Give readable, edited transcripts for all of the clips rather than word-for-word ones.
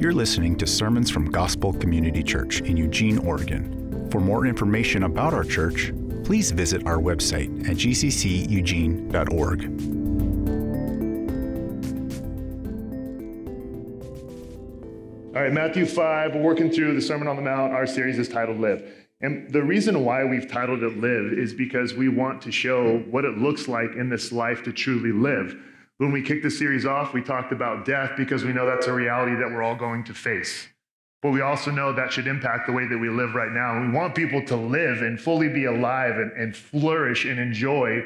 You're listening to sermons from Gospel Community Church in Eugene, Oregon. For more information about our church, please visit our website at gccugene.org. All right, Matthew 5, we're working through the Sermon on the Mount. Our series is titled Live. And the reason why we've titled it Live is because we want to show what it looks like in this life to truly live. When we kicked the series off, we talked about death because we know that's a reality that we're all going to face. But we also know that should impact the way that we live right now. We want people to live and fully be alive and flourish and enjoy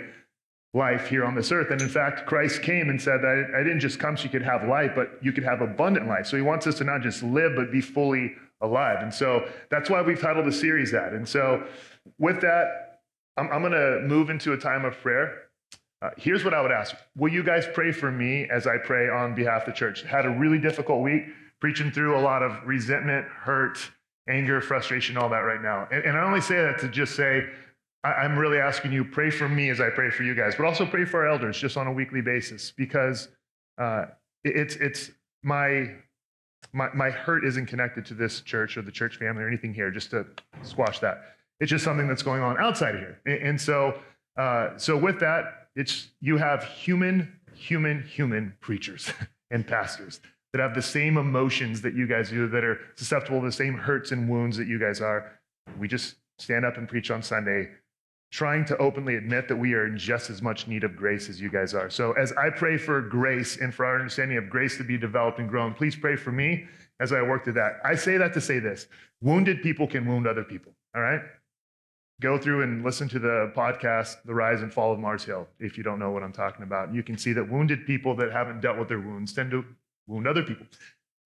life here on this earth. And in fact, Christ came and said that I didn't just come so you could have life, but you could have abundant life. So he wants us to not just live, but be fully alive. And so that's why we've titled the series that. And so with that, I'm going to move into a time of prayer. Here's what I would ask. Will you guys pray for me as I pray on behalf of the church? Had a really difficult week, preaching through a lot of resentment, hurt, anger, frustration, all that right now. And I only say that to just say, I'm really asking you, pray for me as I pray for you guys, but also pray for our elders just on a weekly basis, because my hurt isn't connected to this church or the church family or anything here, just to squash that. It's just something that's going on outside of here. And so with that, it's you have human preachers and pastors that have the same emotions that you guys do, that are susceptible to the same hurts and wounds that you guys are. We just stand up and preach on Sunday, trying to openly admit that we are in just as much need of grace as you guys are. So as I pray for grace and for our understanding of grace to be developed and grown, please pray for me as I work through that. I say that to say this: wounded people can wound other people, all right? Go through and listen to the podcast, The Rise and Fall of Mars Hill, if you don't know what I'm talking about. You can see that wounded people that haven't dealt with their wounds tend to wound other people.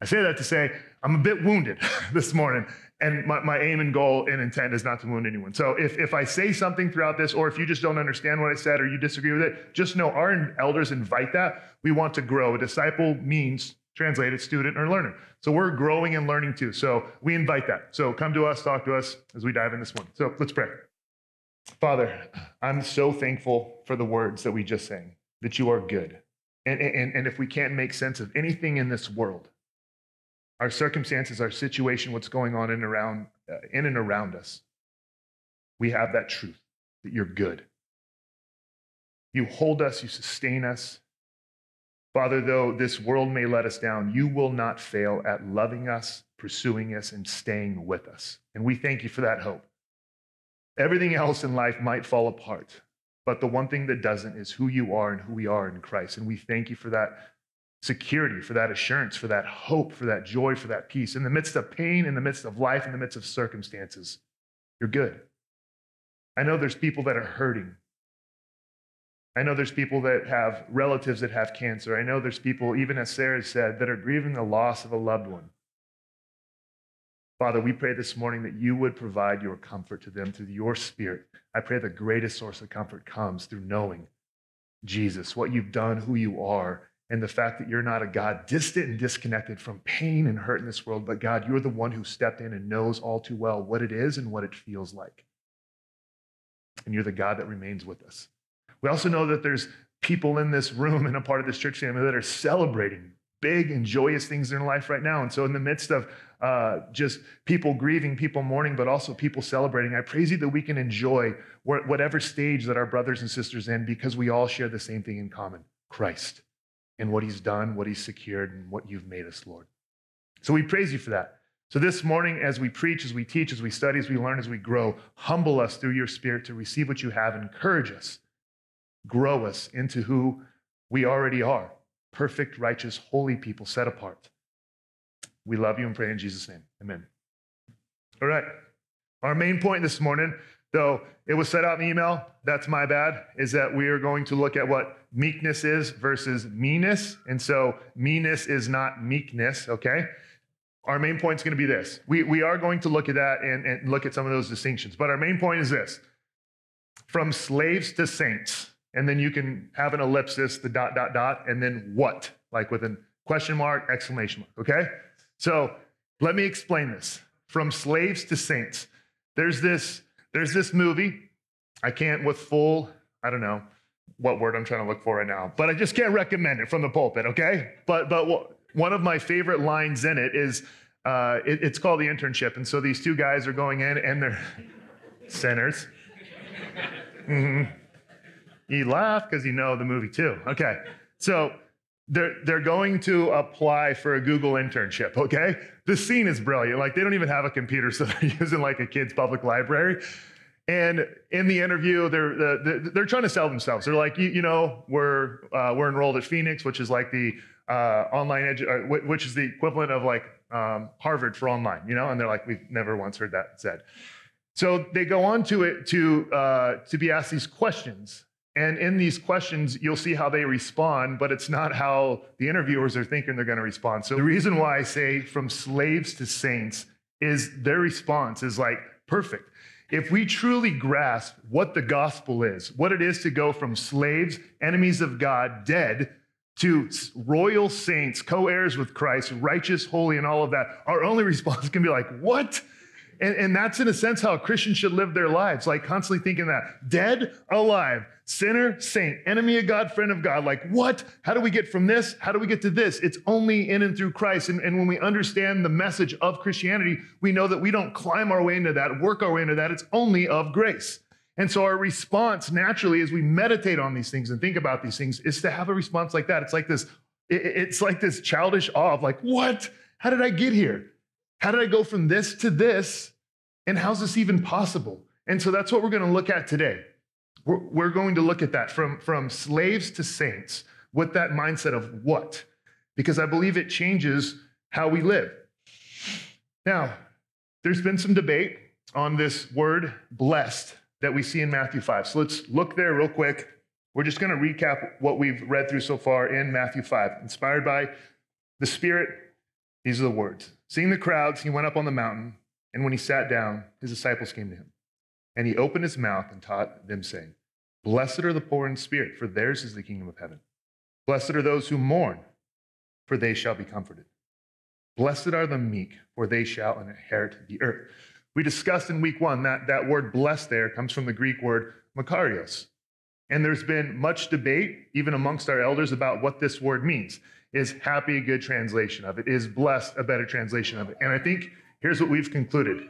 I say that to say I'm a bit wounded this morning, and my aim and goal and intent is not to wound anyone. So if I say something throughout this, or if you just don't understand what I said or you disagree with it, just know our elders invite that. We want to grow. A disciple means, translated, student or learner. So we're growing and learning too. So we invite that. So come to us, talk to us as we dive in this morning. So let's pray. Father, I'm so thankful for the words that we just sang, that you are good. And if we can't make sense of anything in this world, our circumstances, our situation, what's going on in and around us, we have that truth that you're good. You hold us, you sustain us. Father, though this world may let us down, you will not fail at loving us, pursuing us, and staying with us. And we thank you for that hope. Everything else in life might fall apart, but the one thing that doesn't is who you are and who we are in Christ. And we thank you for that security, for that assurance, for that hope, for that joy, for that peace. In the midst of pain, in the midst of life, in the midst of circumstances, you're good. I know there's people that are hurting. I know there's people that have relatives that have cancer. I know there's people, even as Sarah said, that are grieving the loss of a loved one. Father, we pray this morning that you would provide your comfort to them through your Spirit. I pray the greatest source of comfort comes through knowing Jesus, what you've done, who you are, and the fact that you're not a God distant and disconnected from pain and hurt in this world, but God, you're the one who stepped in and knows all too well what it is and what it feels like. And you're the God that remains with us. We also know that there's people in this room and a part of this church family that are celebrating big and joyous things in their life right now. And so in the midst of just people grieving, people mourning, but also people celebrating, I praise you that we can enjoy whatever stage that our brothers and sisters in, because we all share the same thing in common, Christ, and what he's done, what he's secured, and what you've made us, Lord. So we praise you for that. So this morning, as we preach, as we teach, as we study, as we learn, as we grow, humble us through your Spirit to receive what you have, encourage us, grow us into who we already are, perfect, righteous, holy people set apart. We love you and pray in Jesus' name. Amen. All right. Our main point this morning, though it was set out in the email, that's my bad, is that we are going to look at what meekness is versus meanness. And so meanness is not meekness, okay? Our main point is going to be this. We are going to look at that and look at some of those distinctions. But our main point is this: from slaves to saints. And then you can have an ellipsis, the ... and then what? Like with a question mark, exclamation mark, okay? So let me explain this. From slaves to saints. There's this movie. I can't with full, I don't know what word I'm trying to look for right now, but I just can't recommend it from the pulpit, okay? But One of my favorite lines in it is, it's called The Internship. And so these two guys are going in and they're sinners. Mm-hmm. You laugh because you know the movie too. Okay. So they're going to apply for a Google internship. Okay. The scene is brilliant. Like, they don't even have a computer, so they're using like a kid's public library. And in the interview, they're trying to sell themselves. They're like, you know, we're enrolled at Phoenix, which is like the online which is the equivalent of like Harvard for online, you know. And they're like, we've never once heard that said. So they go on to it to be asked these questions. And in these questions, you'll see how they respond, but it's not how the interviewers are thinking they're going to respond. So the reason why I say from slaves to saints is their response is like perfect. If we truly grasp what the gospel is, what it is to go from slaves, enemies of God, dead, to royal saints, co-heirs with Christ, righteous, holy, and all of that, our only response can be like, what? And that's, in a sense, how Christians should live their lives, like constantly thinking that. Dead, alive, sinner, saint, enemy of God, friend of God. Like, what? How do we get from this? How do we get to this? It's only in and through Christ. And when we understand the message of Christianity, we know that we don't climb our way into that, work our way into that. It's only of grace. And so our response, naturally, as we meditate on these things and think about these things, is to have a response like that. It's like this childish awe of like, what? How did I get here? How did I go from this to this? And how's this even possible? And so that's what we're going to look at today. We're going to look at that from slaves to saints with that mindset of what? Because I believe it changes how we live. Now, there's been some debate on this word blessed that we see in Matthew 5. So let's look there real quick. We're just going to recap what we've read through so far in Matthew 5. Inspired by the Spirit, these are the words. Seeing the crowds, he went up on the mountain, and when he sat down, his disciples came to him. And he opened his mouth and taught them, saying, Blessed are the poor in spirit, for theirs is the kingdom of heaven. Blessed are those who mourn, for they shall be comforted. Blessed are the meek, for they shall inherit the earth. We discussed in week one that word blessed there comes from the Greek word makarios. And there's been much debate, even amongst our elders, about what this word means. Is happy a good translation of it? Is blessed a better translation of it? And I think here's what we've concluded,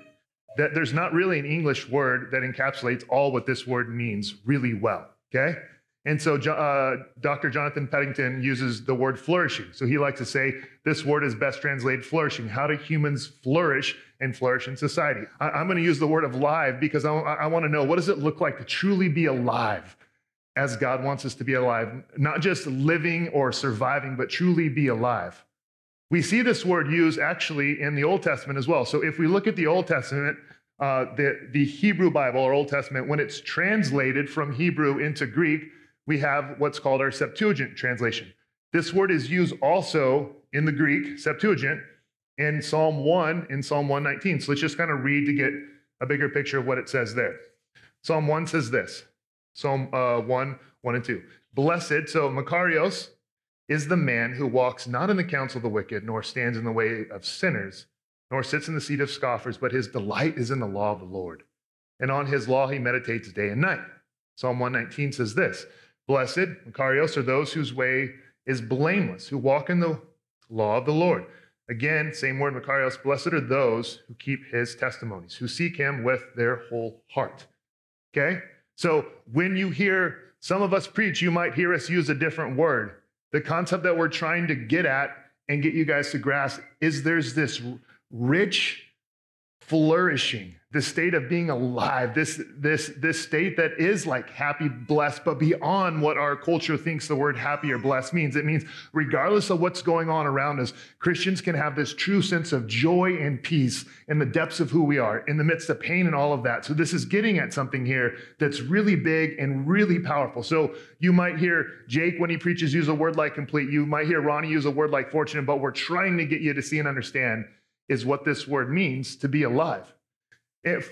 that there's not really an English word that encapsulates all what this word means really well, okay? And so Dr. Jonathan Paddington uses the word flourishing. So he likes to say, this word is best translated flourishing. How do humans flourish in society? I'm going to use the word of live because I want to know, what does it look like to truly be alive? As God wants us to be alive, not just living or surviving, but truly be alive. We see this word used actually in the Old Testament as well. So if we look at the Old Testament, the Hebrew Bible or Old Testament, when it's translated from Hebrew into Greek, we have what's called our Septuagint translation. This word is used also in the Greek Septuagint in Psalm 1 and Psalm 119. So let's just kind of read to get a bigger picture of what it says there. Psalm 1 says this. Psalm 1 and 2. Blessed, so makarios, is the man who walks not in the counsel of the wicked, nor stands in the way of sinners, nor sits in the seat of scoffers, but his delight is in the law of the Lord. And on his law he meditates day and night. Psalm 119 says this, Blessed, makarios, are those whose way is blameless, who walk in the law of the Lord. Again, same word, makarios, blessed are those who keep his testimonies, who seek him with their whole heart. Okay? So when you hear some of us preach, you might hear us use a different word. The concept that we're trying to get at and get you guys to grasp is there's this rich flourishing, this state of being alive, this state that is like happy, blessed, but beyond what our culture thinks the word happy or blessed means. It means regardless of what's going on around us, Christians can have this true sense of joy and peace in the depths of who we are, in the midst of pain and all of that. So this is getting at something here that's really big and really powerful. So you might hear Jake, when he preaches, use a word like complete. You might hear Ronnie use a word like fortunate, but we're trying to get you to see and understand is what this word means to be alive.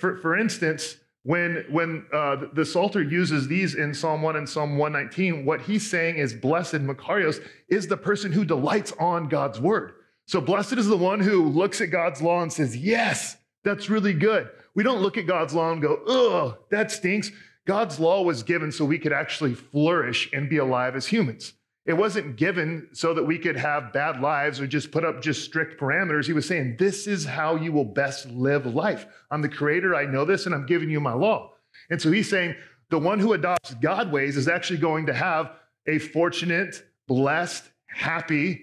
For instance, when the Psalter uses these in Psalm 1 and Psalm 119, what he's saying is blessed, makarios, is the person who delights on God's word. So blessed is the one who looks at God's law and says, yes, that's really good. We don't look at God's law and go, ugh, that stinks. God's law was given so we could actually flourish and be alive as humans. It wasn't given so that we could have bad lives or just put up just strict parameters. He was saying, this is how you will best live life. I'm the creator, I know this, and I'm giving you my law. And so he's saying, the one who adopts God ways is actually going to have a fortunate, blessed, happy,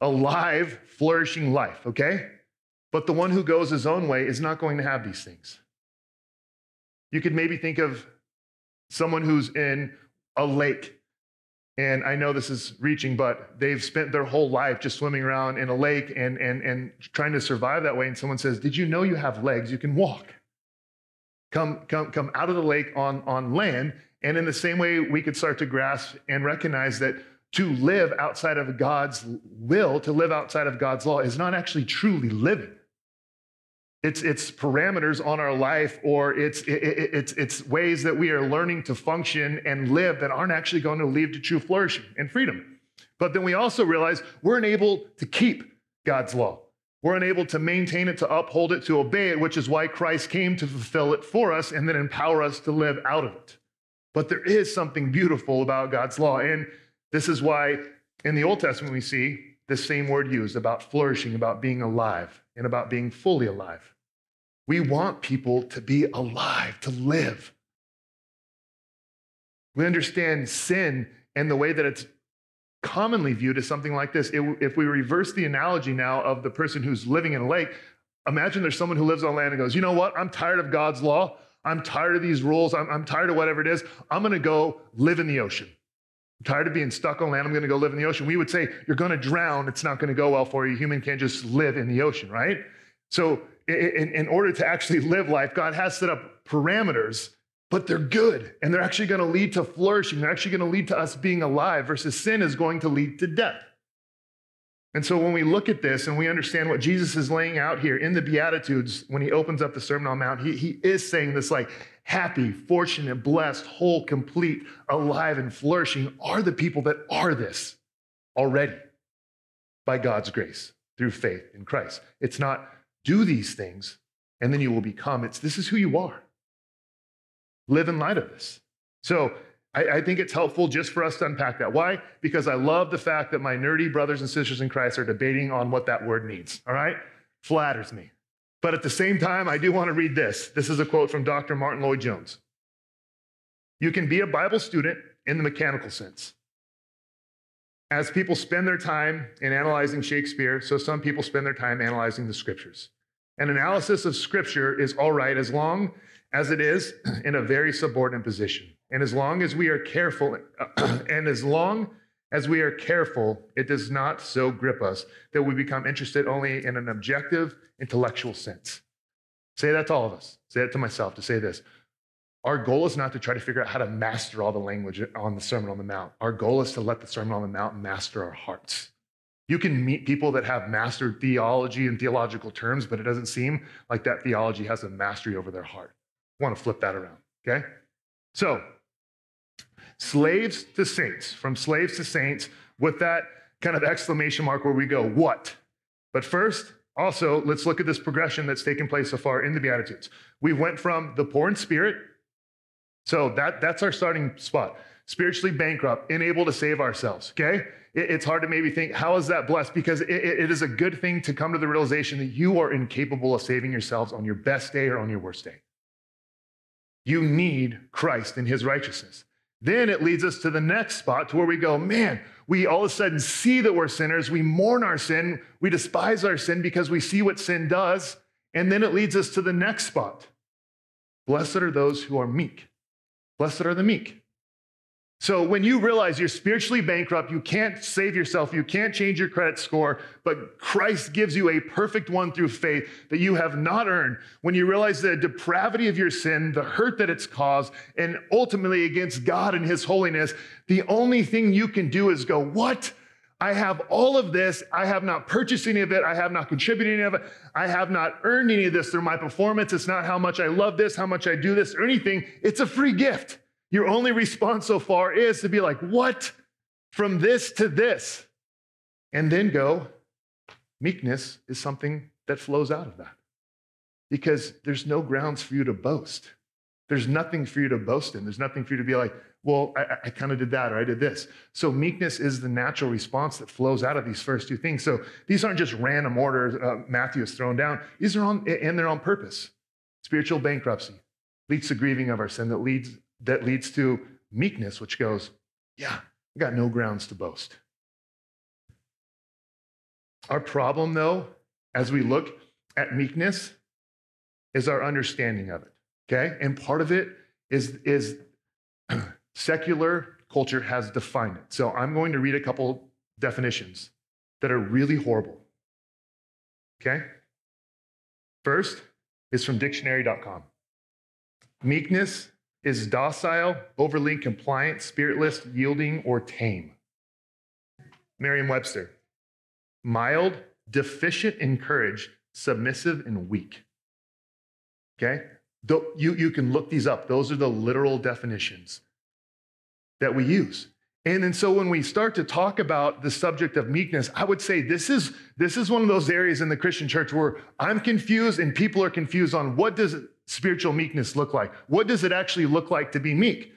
alive, flourishing life, okay? But the one who goes his own way is not going to have these things. You could maybe think of someone who's in a lake. And I know this is reaching, but they've spent their whole life just swimming around in a lake and trying to survive that way. And someone says, did you know you have legs? You can walk. Come out of the lake on land. And in the same way, we could start to grasp and recognize that to live outside of God's will, to live outside of God's law is not actually truly living. It's parameters on our life, or it's ways that we are learning to function and live that aren't actually going to lead to true flourishing and freedom. But then we also realize we're unable to keep God's law. We're unable to maintain it, to uphold it, to obey it, which is why Christ came to fulfill it for us and then empower us to live out of it. But there is something beautiful about God's law. And this is why in the Old Testament we see the same word used about flourishing, about being alive, and about being fully alive. We want people to be alive, to live. We understand sin and the way that it's commonly viewed as something like this. If we reverse the analogy now of the person who's living in a lake, imagine there's someone who lives on land and goes, you know what? I'm tired of God's law. I'm tired of these rules. I'm tired of whatever it is. I'm going to go live in the ocean. I'm tired of being stuck on land. I'm going to go live in the ocean. We would say, you're going to drown. It's not going to go well for you. Human can't just live in the ocean, right? So in order to actually live life, God has set up parameters, but they're good. And they're actually going to lead to flourishing. They're actually going to lead to us being alive, versus sin is going to lead to death. And so when we look at this and we understand what Jesus is laying out here in the Beatitudes, when he opens up the Sermon on the Mount, he is saying this, like, happy, fortunate, blessed, whole, complete, alive, and flourishing are the people that are this already by God's grace through faith in Christ. It's not do these things and then you will become. It's this is who you are. Live in light of this. So I think it's helpful just for us to unpack that. Why? Because I love the fact that my nerdy brothers and sisters in Christ are debating on what that word means, all right? Flatters me. But at the same time, I do want to read this. This is a quote from Dr. Martin Lloyd-Jones. You can be a Bible student in the mechanical sense. As people spend their time in analyzing Shakespeare, so some people spend their time analyzing the scriptures. An analysis of scripture is all right as long as it is in a very subordinate position. And as long as we are careful, it does not so grip us that we become interested only in an objective, intellectual sense. Say that to all of us. Say that to myself, to say this. Our goal is not to try to figure out how to master all the language on the Sermon on the Mount. Our goal is to let the Sermon on the Mount master our hearts. You can meet people that have mastered theology and theological terms, but it doesn't seem like that theology has a mastery over their heart. I want to flip that around, okay? So, slaves to saints, from slaves to saints, with that kind of exclamation mark where we go, what? But first, also, let's look at this progression that's taken place so far in the Beatitudes. We went from the poor in spirit, so that's our starting spot. Spiritually bankrupt, unable to save ourselves, okay? It's hard to maybe think, how is that blessed? Because it is a good thing to come to the realization that you are incapable of saving yourselves on your best day or on your worst day. You need Christ and his righteousness. Then it leads us to the next spot to where we go, man, we all of a sudden see that we're sinners. We mourn our sin. We despise our sin because we see what sin does. And then it leads us to the next spot. Blessed are those who are meek. Blessed are the meek. So when you realize you're spiritually bankrupt, you can't save yourself, you can't change your credit score, but Christ gives you a perfect one through faith that you have not earned. When you realize the depravity of your sin, the hurt that it's caused, and ultimately against God and his holiness, the only thing you can do is go, what? I have all of this. I have not purchased any of it. I have not contributed any of it. I have not earned any of this through my performance. It's not how much I love this, how much I do this, or anything. It's a free gift. Your only response so far is to be like, what? From this to this. And then go, meekness is something that flows out of that. Because there's no grounds for you to boast. There's nothing for you to boast in. There's nothing for you to be like, well, I kind of did that, or I did this. So meekness is the natural response that flows out of these first two things. So these aren't just random orders Matthew has thrown down. These are they're on purpose. Spiritual bankruptcy leads to grieving of our sin that leads to meekness, which goes, yeah, I got no grounds to boast. Our problem, though, as we look at meekness, is our understanding of it, okay? And part of it is secular culture has defined it. So I'm going to read a couple definitions that are really horrible, okay? First is from dictionary.com. Meekness is docile, overly compliant, spiritless, yielding, or tame. Merriam-Webster. Mild, deficient in courage, submissive, and weak. Okay? You can look these up. Those are the literal definitions that we use. And then so when we start to talk about the subject of meekness, I would say this is one of those areas in the Christian church where I'm confused and people are confused on what does spiritual meekness look like? What does it actually look like to be meek?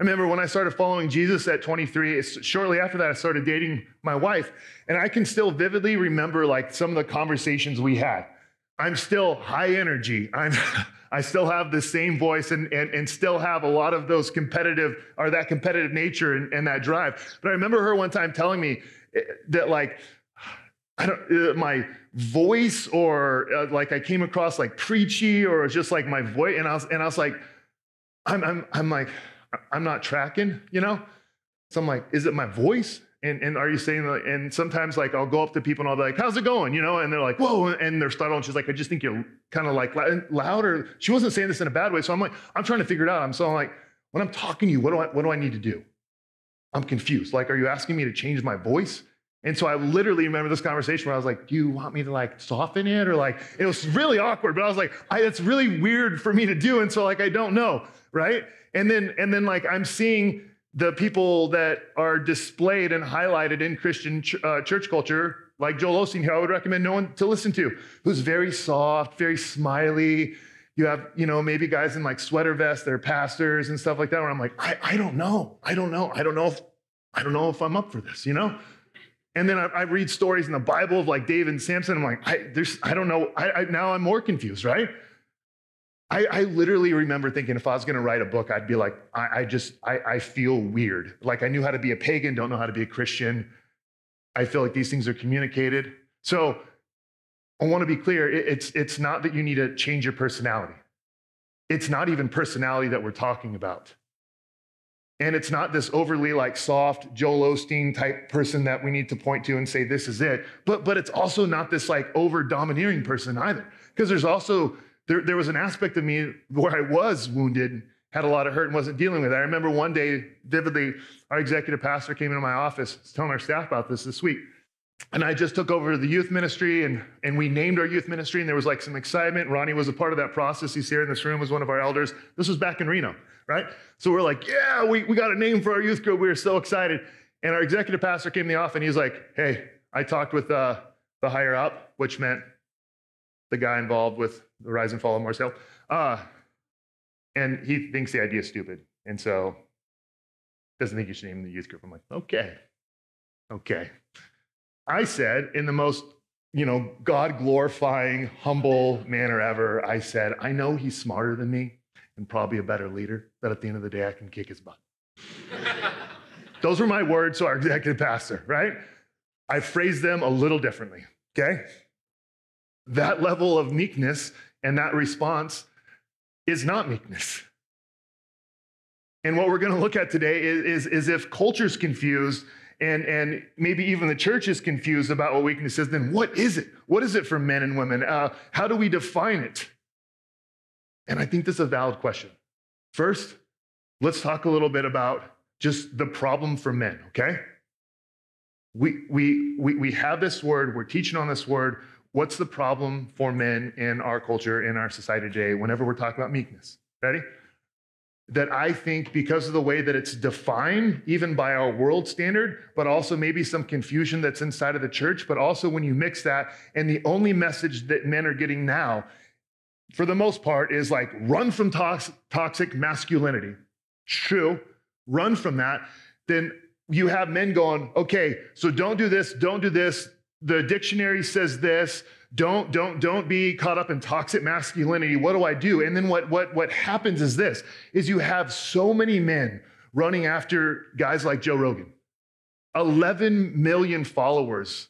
I remember when I started following Jesus at 23, shortly after that, I started dating my wife. And I can still vividly remember like some of the conversations we had. I'm still high energy. I still have the same voice and still have a lot of those competitive nature and that drive. But I remember her one time telling me that like, my voice or like I came across like preachy or just like my voice. And I was like, I'm like, I'm not tracking, you know? So I'm like, is it my voice? And are you saying that? And sometimes like I'll go up to people and I'll be like, how's it going? You know, and they're like, whoa. And they're startled. And she's like, I just think you're kind of like louder. She wasn't saying this in a bad way. So I'm like, I'm trying to figure it out. I'm like, when I'm talking to you, what do I need to do? I'm confused. Like, are you asking me to change my voice? And so I literally remember this conversation where I was like, do you want me to like soften it? Or like, it was really awkward, but I was like, it's really weird for me to do. And so like, I don't know. Right. And then like I'm seeing the people that are displayed and highlighted in Christian church culture, like Joel Osteen, who I would recommend no one to listen to, who's very soft, very smiley. You have, you know, maybe guys in like sweater vests, they're pastors and stuff like that, where I'm like, I don't know if I'm up for this, you know? And then I read stories in the Bible of like David and Samson. I'm like, now I'm more confused, right? I literally remember thinking if I was going to write a book, I'd be like, I feel weird. Like I knew how to be a pagan, don't know how to be a Christian. I feel like these things are communicated. So I want to be clear. It's not that you need to change your personality. It's not even personality that we're talking about. And it's not this overly like soft Joel Osteen type person that we need to point to and say, this is it. But it's also not this like over domineering person either. Because there's also... There was an aspect of me where I was wounded, had a lot of hurt, and wasn't dealing with it. I remember one day, vividly, our executive pastor came into my office, telling our staff about this week. And I just took over the youth ministry, and we named our youth ministry, and there was like some excitement. Ronnie was a part of that process. He's here in this room, was one of our elders. This was back in Reno, right? So we're like, yeah, we got a name for our youth group. We were so excited. And our executive pastor came in the office, and he was like, hey, I talked with the higher up, which meant the guy involved with The Rise and Fall of Mars Hill. And he thinks the idea is stupid. And so doesn't think you should name the youth group. I'm like, okay. I said in the most, God-glorifying, humble manner ever, I said, I know he's smarter than me and probably a better leader, but at the end of the day, I can kick his butt. Those were my words to our executive pastor, right? I phrased them a little differently, okay? That level of meekness and that response is not meekness. And what we're going to look at today is if culture's confused and maybe even the church is confused about what weakness is, then what is it? What is it for men and women? How do we define it? And I think this is a valid question. First, let's talk a little bit about just the problem for men, okay? We have this word, we're teaching on this word. What's the problem for men in our culture, in our society today, whenever we're talking about meekness? Ready? That I think because of the way that it's defined, even by our world standard, but also maybe some confusion that's inside of the church, but also when you mix that, and the only message that men are getting now, for the most part, is like, run from toxic masculinity. True, run from that, then you have men going, okay, so don't do this, don't do this. The dictionary says this, don't be caught up in toxic masculinity. What do I do? And then what happens is this, is you have so many men running after guys like Joe Rogan, 11 million followers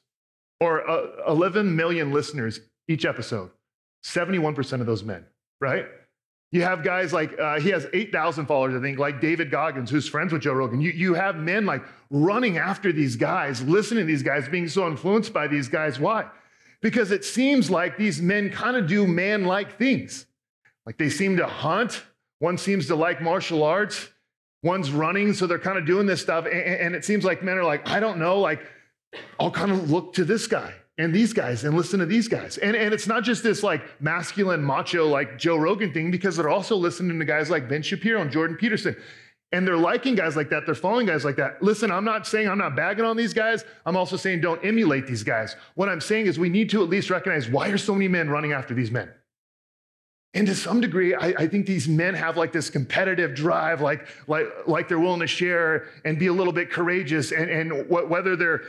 or 11 million listeners each episode, 71% of those men, right? You have guys like, he has 8,000 followers, I think, like David Goggins, who's friends with Joe Rogan. You have men like running after these guys, listening to these guys, being so influenced by these guys. Why? Because it seems like these men kind of do man-like things. Like they seem to hunt. One seems to like martial arts. One's running, so they're kind of doing this stuff. And it seems like men are like, I don't know, like I'll kind of look to this guy and these guys and listen to these guys. And it's not just this like masculine macho like Joe Rogan thing, because they're also listening to guys like Ben Shapiro and Jordan Peterson. And they're liking guys like that. They're following guys like that. Listen, I'm not saying I'm not bagging on these guys. I'm also saying don't emulate these guys. What I'm saying is we need to at least recognize, why are so many men running after these men? And to some degree, I think these men have like this competitive drive, like they're willing to share and be a little bit courageous. And whether they're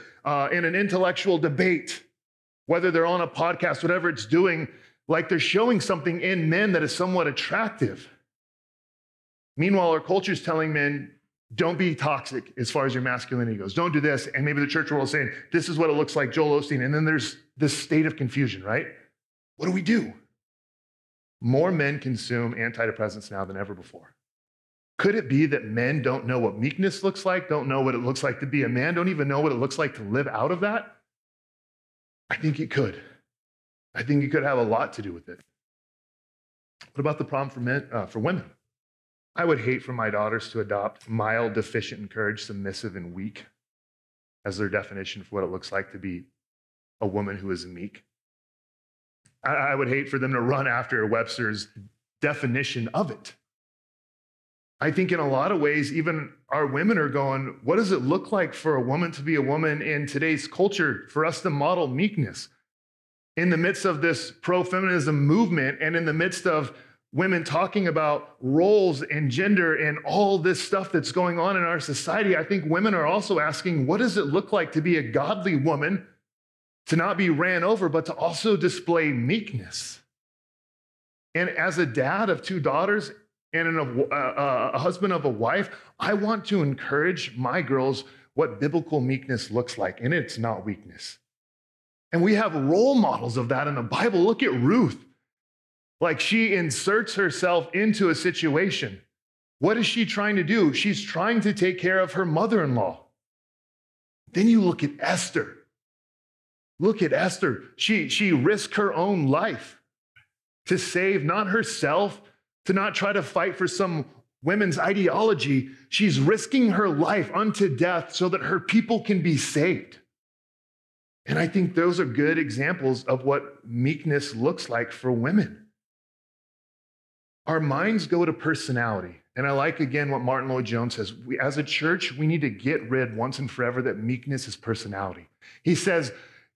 in an intellectual debate, whether they're on a podcast, whatever it's doing, like they're showing something in men that is somewhat attractive. Meanwhile, our culture is telling men, don't be toxic as far as your masculinity goes. Don't do this. And maybe the church world is saying, this is what it looks like, Joel Osteen. And then there's this state of confusion, right? What do we do? More men consume antidepressants now than ever before. Could it be that men don't know what meekness looks like, don't know what it looks like to be a man, don't even know what it looks like to live out of that? I think it could. I think it could have a lot to do with it. What about the problem for men, for women? I would hate for my daughters to adopt mild, deficient in courage, submissive, and weak as their definition for what it looks like to be a woman who is meek. I would hate for them to run after Webster's definition of it. I think in a lot of ways, even our women are going, what does it look like for a woman to be a woman in today's culture, for us to model meekness? In the midst of this pro-feminism movement and in the midst of women talking about roles and gender and all this stuff that's going on in our society, I think women are also asking, what does it look like to be a godly woman, to not be ran over, but to also display meekness? And as a dad of two daughters, and a husband of a wife, I want to encourage my girls what biblical meekness looks like, and it's not weakness. And we have role models of that in the Bible. Look at Ruth. Like, she inserts herself into a situation. What is she trying to do? She's trying to take care of her mother-in-law. Then you look at Esther. Look at Esther. She risked her own life to save not herself, to not try to fight for some women's ideology. She's risking her life unto death so that her people can be saved. And I think those are good examples of what meekness looks like for women. Our minds go to personality. And I like, again, what Martin Lloyd-Jones says. We, as a church, we need to get rid once and forever that meekness is personality. He says,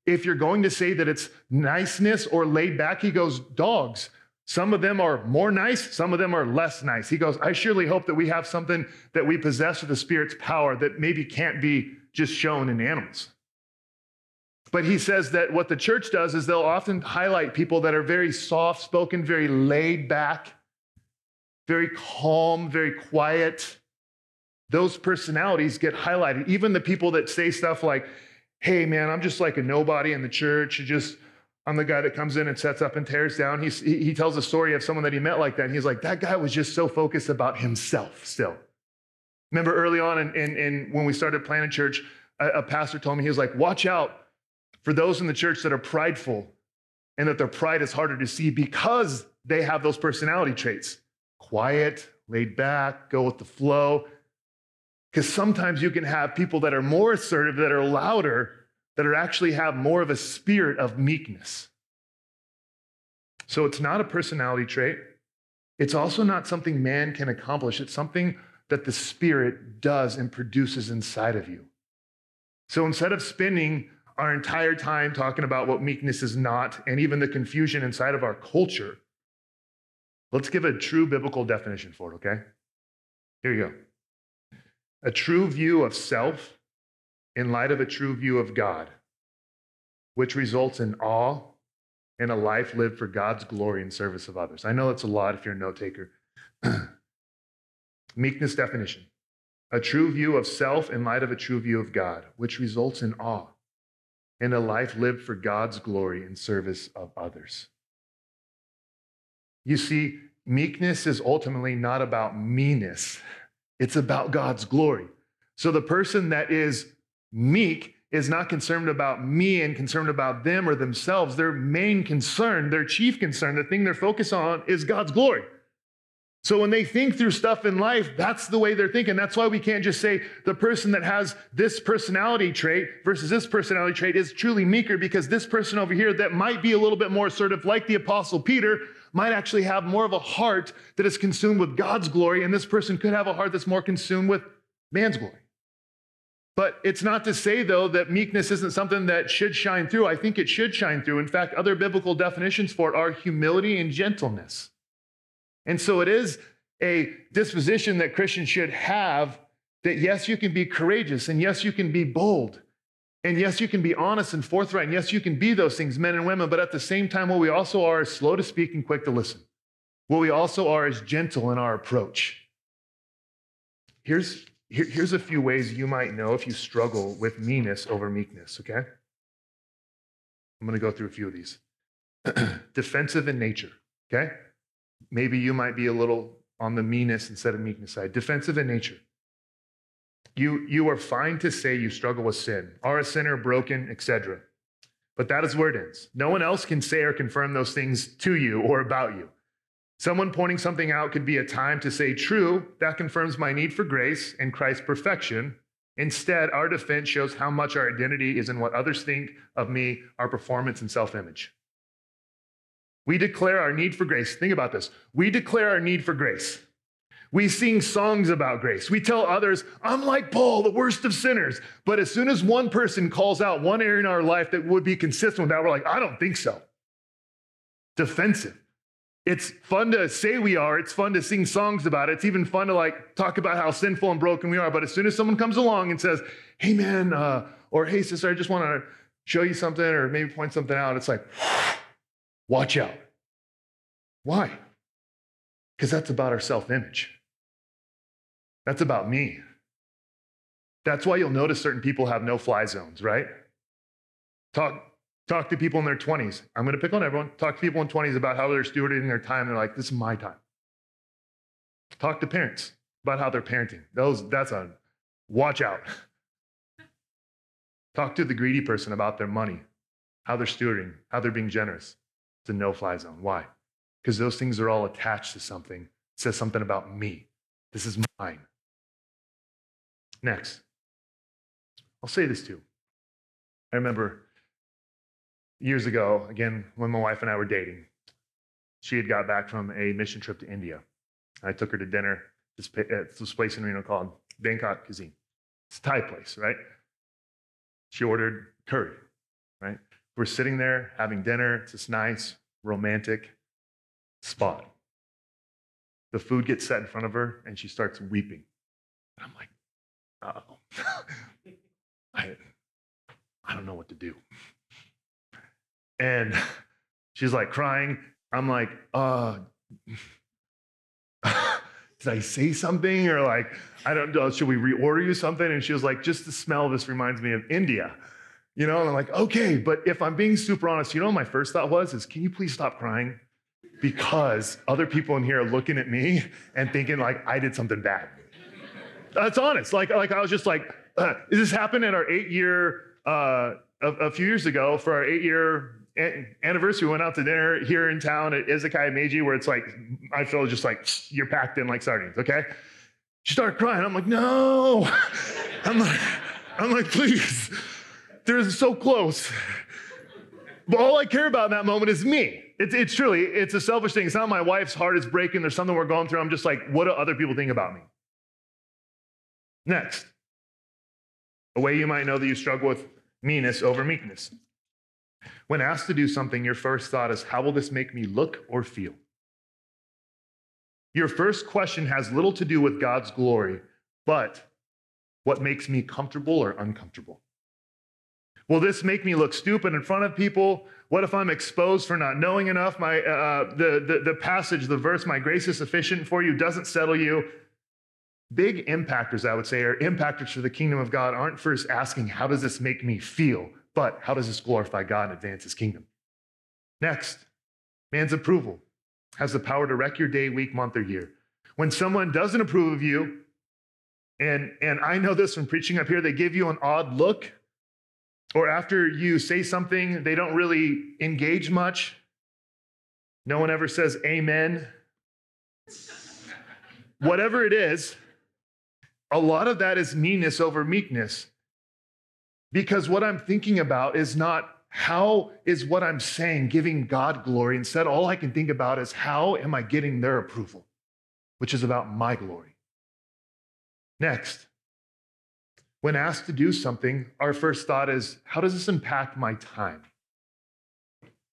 if you're going to say that it's niceness or laid back, he goes, dogs. Some of them are more nice, some of them are less nice. He goes, I surely hope that we have something that we possess with the Spirit's power that maybe can't be just shown in animals. But he says that what the church does is they'll often highlight people that are very soft-spoken, very laid back, very calm, very quiet. Those personalities get highlighted. Even the people that say stuff like, hey man, I'm just like a nobody in the church, I'm the guy that comes in and sets up and tears down. He tells a story of someone that he met like that. And he's like, that guy was just so focused about himself still. Remember early on in when we started planning church, a pastor told me, he was like, watch out for those in the church that are prideful and that their pride is harder to see because they have those personality traits. Quiet, laid back, go with the flow. Because sometimes you can have people that are more assertive, that are louder, that are actually have more of a spirit of meekness. So it's not a personality trait. It's also not something man can accomplish. It's something that the Spirit does and produces inside of you. So instead of spending our entire time talking about what meekness is not, and even the confusion inside of our culture, let's give a true biblical definition for it, okay? Here you go. a true view of self in light of a true view of God, which results in awe and a life lived for God's glory and service of others. I know that's a lot if you're a note taker. Meekness definition, a true view of self in light of a true view of God, which results in awe and a life lived for God's glory and service of others. You see, meekness is ultimately not about meanness. It's about God's glory. So the person that is meek is not concerned about me and concerned about them or themselves. Their main concern, their chief concern, the thing they're focused on is God's glory. So when they think through stuff in life, that's the way they're thinking. That's why we can't just say the person that has this personality trait versus this personality trait is truly meeker, because this person over here that might be a little bit more assertive, like the Apostle Peter, might actually have more of a heart that is consumed with God's glory, and this person could have a heart that's more consumed with man's glory. But it's not to say, though, that meekness isn't something that should shine through. I think it should shine through. In fact, other biblical definitions for it are humility and gentleness. And so it is a disposition that Christians should have that, yes, you can be courageous, and yes, you can be bold, and yes, you can be honest and forthright, and yes, you can be those things, men and women, but at the same time, what we also are is slow to speak and quick to listen. What we also are is gentle in our approach. Here's a few ways you might know if you struggle with meanness over meekness, okay? I'm going to go through a few of these. Defensive in nature, okay? Maybe you might be a little on the meanness instead of meekness side. Defensive in nature. You are fine to say you struggle with sin, are a sinner, broken, etc. But that is where it ends. No one else can say or confirm those things to you or about you. Someone pointing something out could be a time to say, true, that confirms my need for grace and Christ's perfection. Instead, our defense shows how much our identity is in what others think of me, our performance and self-image. We declare our need for grace. Think about this. We declare our need for grace. We sing songs about grace. We tell others, I'm like Paul, the worst of sinners. But as soon as one person calls out one area in our life that would be consistent with that, we're like, I don't think so. Defensive. It's fun to say we are. It's fun to sing songs about it. It's even fun to like talk about how sinful and broken we are. But as soon as someone comes along and says, hey, man, or hey, sister, I just want to show you something or maybe point something out, it's like, watch out. Why? Because that's about our self-image. That's about me. That's why you'll notice certain people have no fly zones, right? Talk to people in their 20s. I'm going to pick on everyone. Talk to people in 20s about how they're stewarding their time. They're like, this is my time. Talk to parents about how they're parenting. That's a watch out. Talk to the greedy person about their money, how they're stewarding, how they're being generous. It's a no-fly zone. Why? Because those things are all attached to something. It says something about me. This is mine. Next. I'll say this too. I remember years ago, again, when my wife and I were dating, she had got back from a mission trip to India. I took her to dinner at this place in Reno called Bangkok Cuisine. It's a Thai place, right? She ordered curry, right? We're sitting there having dinner. It's this nice, romantic spot. The food gets set in front of her, and she starts weeping. And I'm like, uh-oh. I don't know what to do. And she's like crying. I'm like, did I say something? Or like, I don't know, should we reorder you something? And she was like, just the smell of this reminds me of India. You know, and I'm like, okay, but if I'm being super honest, you know what my first thought was is, can you please stop crying? Because other people in here are looking at me and thinking like I did something bad. That's honest. Like I was just like, this happened at our 8-year, a few years ago for our 8-year anniversary. We went out to dinner here in town at Izakaya Meiji, where it's like, I feel just like you're packed in like sardines, okay? She started crying. I'm like, no. I'm like, please. They're so close. But all I care about in that moment is me. It's truly, it's a selfish thing. It's not my wife's heart is breaking. There's something we're going through. I'm just like, what do other people think about me? Next, a way you might know that you struggle with meanness over meekness. When asked to do something, your first thought is, how will this make me look or feel? Your first question has little to do with God's glory, but What makes me comfortable or uncomfortable? Will this make me look stupid in front of people? What if I'm exposed for not knowing enough? The passage, the verse, "My grace is sufficient for you," doesn't settle you. Big impactors, I would say, or impactors for the kingdom of God aren't first asking, how does this make me feel? But how does this glorify God and advance his kingdom? Next, man's approval has the power to wreck your day, week, month, or year. When someone doesn't approve of you, and I know this from preaching up here, they give you an odd look, or after you say something, they don't really engage much. No one ever says amen. Whatever it is, a lot of that is meanness over meekness. Because what I'm thinking about is not how is what I'm saying giving God glory. Instead, all I can think about is how am I getting their approval, which is about my glory. Next, when asked to do something, our first thought is, how does this impact my time?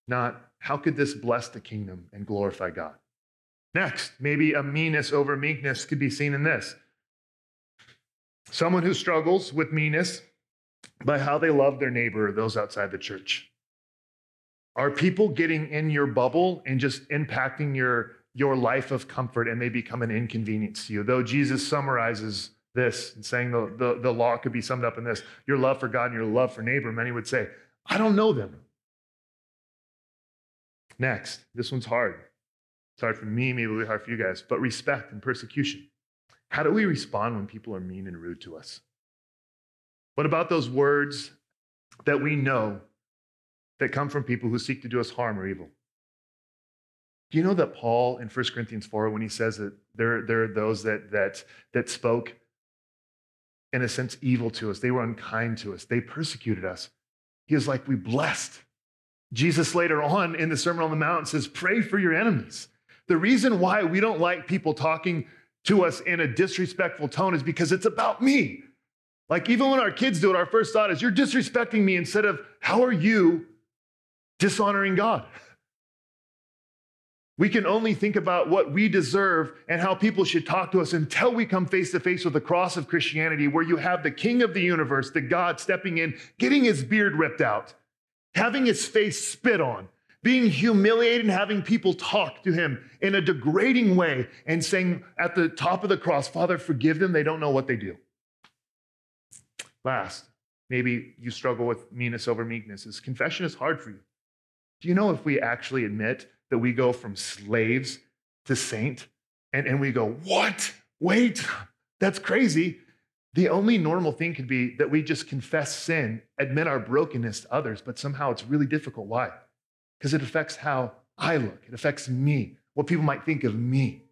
Not, how could this bless the kingdom and glorify God? Next, maybe a meanness over meekness could be seen in this. Someone who struggles with meanness by how they love their neighbor or those outside the church. Are people getting in your bubble and just impacting your life of comfort, and they become an inconvenience to you? Though Jesus summarizes this and saying the law could be summed up in this, your love for God and your love for neighbor, many would say, I don't know them. Next, this one's hard. It's hard for me, maybe it'll be hard for you guys, but respect and persecution. How do we respond when people are mean and rude to us? What about those words that we know that come from people who seek to do us harm or evil? Do you know that Paul in 1 Corinthians 4, when he says that there are those that spoke, in a sense, evil to us, they were unkind to us, they persecuted us, he was like, we blessed. Jesus later on in the Sermon on the Mount says, pray for your enemies. The reason why we don't like people talking to us in a disrespectful tone is because it's about me. Like even when our kids do it, our first thought is, you're disrespecting me, instead of, how are you dishonoring God? We can only think about what we deserve and how people should talk to us until we come face to face with the cross of Christianity, where you have the King of the universe, the God, stepping in, getting his beard ripped out, having his face spit on, being humiliated and having people talk to him in a degrading way and saying at the top of the cross, Father, forgive them. They don't know what they do. Last, maybe you struggle with meanness over meekness. Is confession is hard for you. Do you know if we actually admit that we go from slaves to saint, and we go, what? Wait, that's crazy. The only normal thing could be that we just confess sin, admit our brokenness to others, but somehow it's really difficult. Why? Because it affects how I look. It affects me, what people might think of me.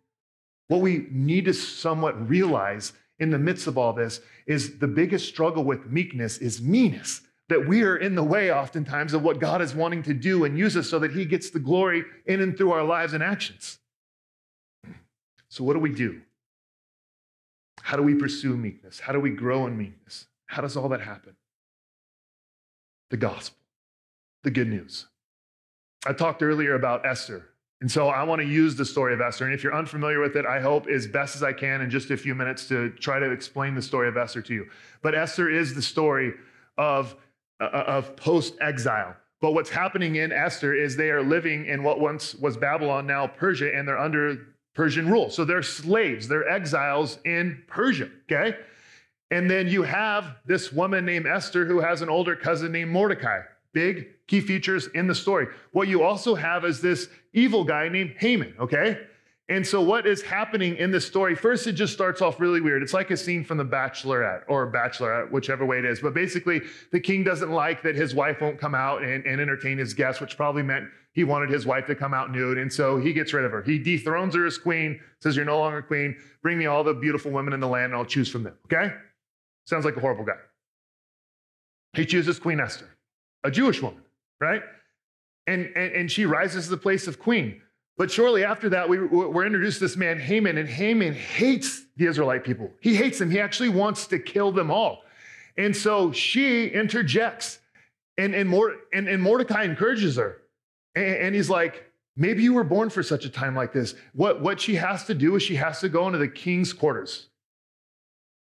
What we need to somewhat realize in the midst of all this is the biggest struggle with meekness is meanness. That we are in the way oftentimes of what God is wanting to do and use us so that he gets the glory in and through our lives and actions. So what do we do? How do we pursue meekness? How do we grow in meekness? How does all that happen? The gospel, the good news. I talked earlier about Esther, and so I want to use the story of Esther. And if you're unfamiliar with it, I hope as best as I can in just a few minutes to try to explain the story of Esther to you. But Esther is the story of post-exile. But what's happening in Esther is they are living in what once was Babylon, now Persia, and they're under Persian rule. So they're slaves, they're exiles in Persia, okay? And then you have this woman named Esther who has an older cousin named Mordecai. Big key features in the story. What you also have is this evil guy named Haman, okay? And so what is happening in this story, first, it just starts off really weird. It's like a scene from The Bachelorette, whichever way it is. But basically, the king doesn't like that his wife won't come out and entertain his guests, which probably meant he wanted his wife to come out nude. And so he gets rid of her. He dethrones her as queen, says, you're no longer queen. Bring me all the beautiful women in the land, and I'll choose from them. Okay? Sounds like a horrible guy. He chooses Queen Esther, a Jewish woman, right? And she rises to the place of queen. But shortly after that, we're introduced to this man, Haman, and Haman hates the Israelite people. He hates them. He actually wants to kill them all. And so she interjects, and Mordecai encourages her. And he's like, maybe you were born for such a time like this. What she has to do is she has to go into the king's quarters.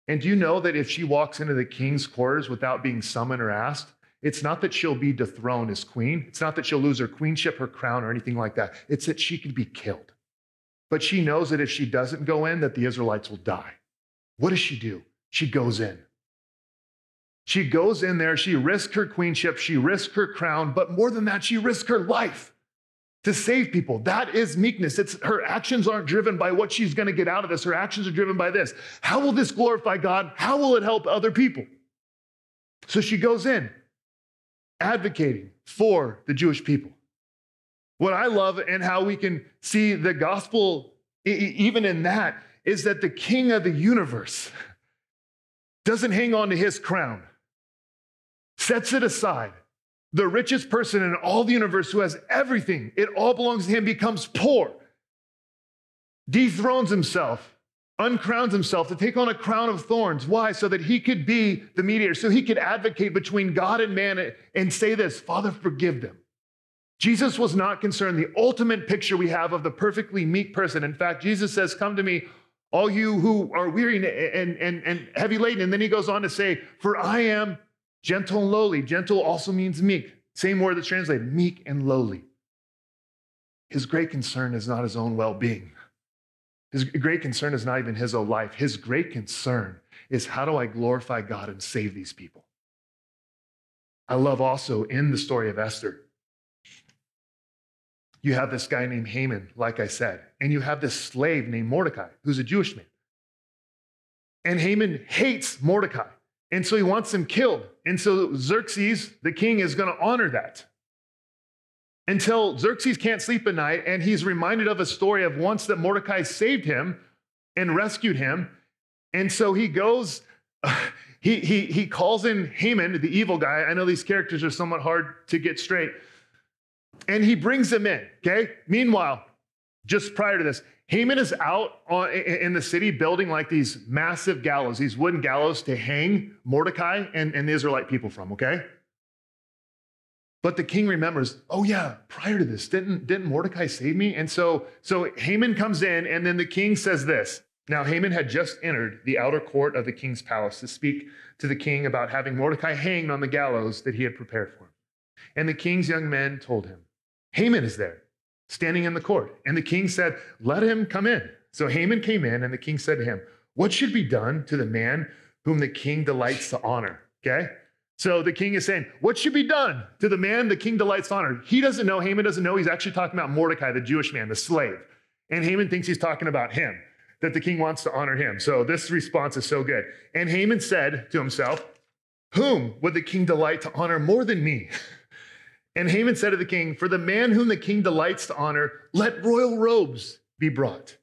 And do you know that if she walks into the king's quarters without being summoned or asked, it's not that she'll be dethroned as queen. It's not that she'll lose her queenship, her crown, or anything like that. It's that she could be killed. But she knows that if she doesn't go in, that the Israelites will die. What does she do? She goes in. She goes in there. She risks her queenship. She risks her crown. But more than that, she risks her life to save people. That is meekness. It's her actions aren't driven by what she's going to get out of this. Her actions are driven by this. How will this glorify God? How will it help other people? So she goes in, advocating for the Jewish people. What I love and how we can see the gospel even in that is that the king of the universe doesn't hang on to his crown, sets it aside. The richest person in all the universe who has everything, it all belongs to him, becomes poor, dethrones himself, uncrowns himself to take on a crown of thorns. Why? So that he could be the mediator, so he could advocate between God and man and say this, Father, forgive them. Jesus was not concerned. The ultimate picture we have of the perfectly meek person. In fact, Jesus says, come to me, all you who are weary and heavy laden. And then he goes on to say, for I am gentle and lowly. Gentle also means meek. Same word that's translated, meek and lowly. His great concern is not his own well-being. His great concern is not even his own life. His great concern is, how do I glorify God and save these people? I love also in the story of Esther, you have this guy named Haman, like I said, and you have this slave named Mordecai, who's a Jewish man. And Haman hates Mordecai, and so he wants him killed. And so Xerxes, the king, is going to honor that. Until Xerxes can't sleep at night, and he's reminded of a story of once that Mordecai saved him and rescued him. And so he goes, he calls in Haman, the evil guy. I know these characters are somewhat hard to get straight. And he brings him in, okay? Meanwhile, just prior to this, Haman is out in the city building like these massive gallows, these wooden gallows to hang Mordecai and the Israelite people from, okay? But the king remembers, oh yeah, prior to this, didn't Mordecai save me? And so Haman comes in, and then the king says this. Now Haman had just entered the outer court of the king's palace to speak to the king about having Mordecai hanged on the gallows that he had prepared for him. And the king's young men told him, Haman is there, standing in the court. And the king said, let him come in. So Haman came in, and the king said to him, what should be done to the man whom the king delights to honor? Okay? So the king is saying, what should be done to the man the king delights to honor? He doesn't know, Haman doesn't know. He's actually talking about Mordecai, the Jewish man, the slave. And Haman thinks he's talking about him, that the king wants to honor him. So this response is so good. And Haman said to himself, whom would the king delight to honor more than me? And Haman said to the king, for the man whom the king delights to honor, let royal robes be brought,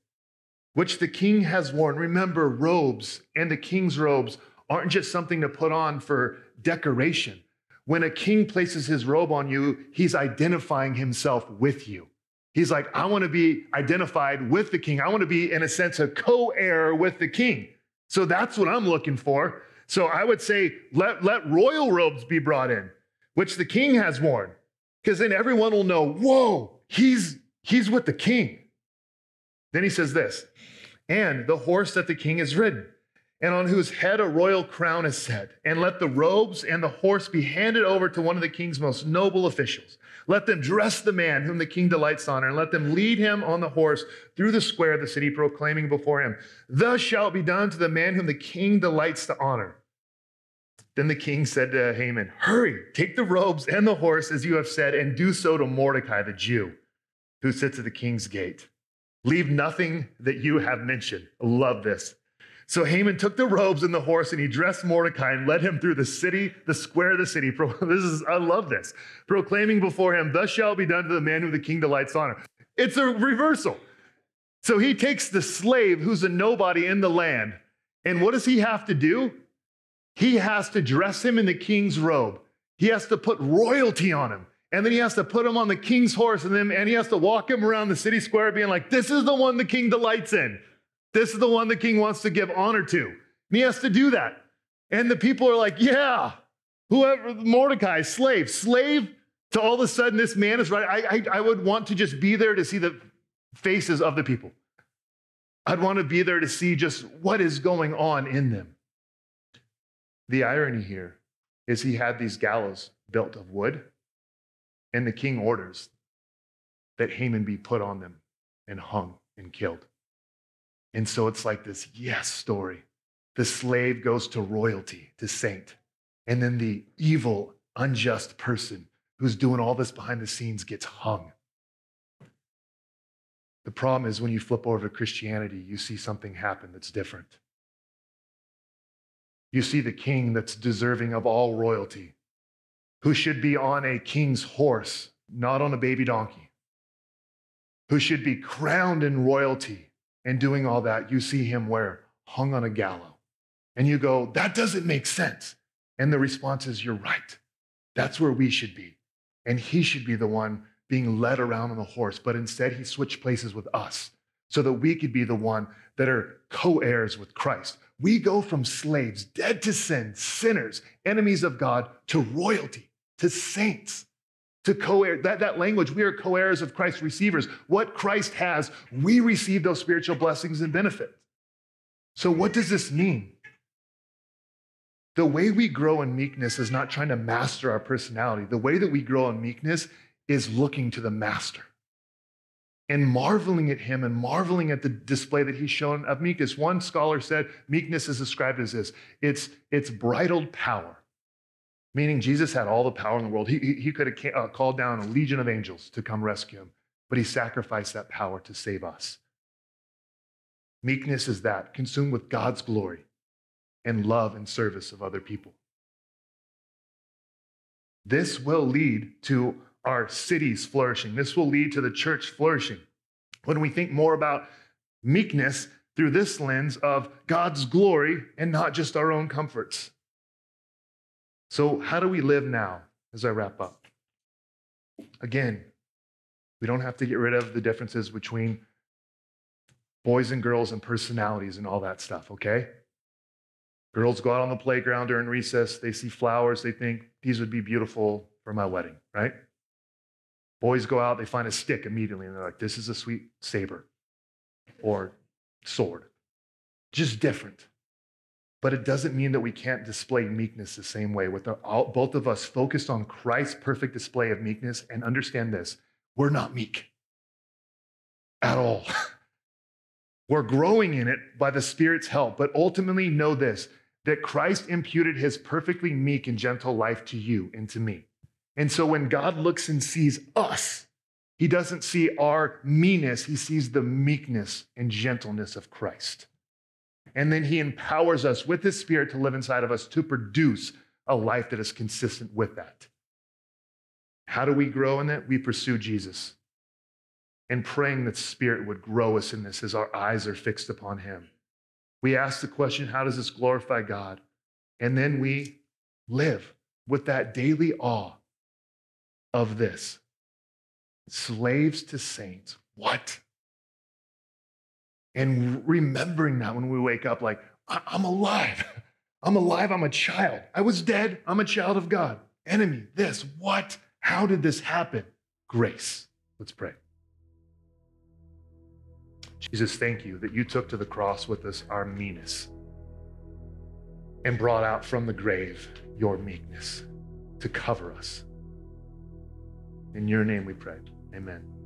which the king has worn. Remember, robes and the king's robes aren't just something to put on for decoration. When a king places his robe on you, he's identifying himself with you. He's like, I want to be identified with the king. I want to be, in a sense, a co-heir with the king. So that's what I'm looking for. So I would say, let royal robes be brought in, which the king has worn. Because then everyone will know, whoa, he's with the king. Then he says this, and the horse that the king has ridden, and on whose head a royal crown is set, and let the robes and the horse be handed over to one of the king's most noble officials. Let them dress the man whom the king delights to honor, and let them lead him on the horse through the square of the city, proclaiming before him, thus shall it be done to the man whom the king delights to honor. Then the king said to Haman, hurry, take the robes and the horse, as you have said, and do so to Mordecai, the Jew, who sits at the king's gate. Leave nothing that you have mentioned. I love this. So Haman took the robes and the horse, and he dressed Mordecai and led him through the city, the square of the city. I love this. Proclaiming before him, thus shall be done to the man whom the king delights to honor. It's a reversal. So he takes the slave who's a nobody in the land, and what does he have to do? He has to dress him in the king's robe. He has to put royalty on him. And then he has to put him on the king's horse, and he has to walk him around the city square being like, this is the one the king delights in. This is the one the king wants to give honor to. And he has to do that. And the people are like, yeah, whoever, Mordecai, slave to all of a sudden this man is right. I would want to just be there to see the faces of the people. I'd want to be there to see just what is going on in them. The irony here is he had these gallows built of wood, and the king orders that Haman be put on them and hung and killed. And so it's like this yes story. The slave goes to royalty, to saint. And then the evil, unjust person who's doing all this behind the scenes gets hung. The problem is when you flip over to Christianity, you see something happen that's different. You see the king that's deserving of all royalty, who should be on a king's horse, not on a baby donkey, who should be crowned in royalty and doing all that. You see him where? Hung on a gallows. And you go, that doesn't make sense. And the response is, you're right. That's where we should be. And he should be the one being led around on the horse. But instead, he switched places with us so that we could be the one that are co-heirs with Christ. We go from slaves, dead to sin, sinners, enemies of God, to royalty, to saints, to co-heirs. That language, we are co-heirs of Christ, receivers. What Christ has, we receive those spiritual blessings and benefits. So what does this mean? The way we grow in meekness is not trying to master our personality. The way that we grow in meekness is looking to the master and marveling at him and marveling at the display that he's shown of meekness. One scholar said meekness is described as this. It's bridled power, meaning Jesus had all the power in the world. He could have called down a legion of angels to come rescue him, but he sacrificed that power to save us. Meekness is that, consumed with God's glory and love and service of other people. This will lead to our cities flourishing. This will lead to the church flourishing. When we think more about meekness through this lens of God's glory and not just our own comforts. So how do we live now as I wrap up? Again, we don't have to get rid of the differences between boys and girls and personalities and all that stuff, okay? Girls go out on the playground during recess. They see flowers. They think, these would be beautiful for my wedding, right? Boys go out. They find a stick immediately, and they're like, this is a sweet saber or sword. Just different. But it doesn't mean that we can't display meekness the same way. With both of us focused on Christ's perfect display of meekness, and understand this, we're not meek at all. We're growing in it by the Spirit's help, but ultimately know this, that Christ imputed his perfectly meek and gentle life to you and to me. And so when God looks and sees us, he doesn't see our meanness, he sees the meekness and gentleness of Christ. And then he empowers us with his Spirit to live inside of us to produce a life that is consistent with that. How do we grow in that? We pursue Jesus. And praying that Spirit would grow us in this as our eyes are fixed upon him. We ask the question, how does this glorify God? And then we live with that daily awe of this. Slaves to saints, what? And remembering that when we wake up, like, I'm alive. I'm alive, I'm a child. I was dead, I'm a child of God. Enemy, this, what? How did this happen? Grace. Let's pray. Jesus, thank you that you took to the cross with us our meanness and brought out from the grave your meekness to cover us. In your name we pray. Amen.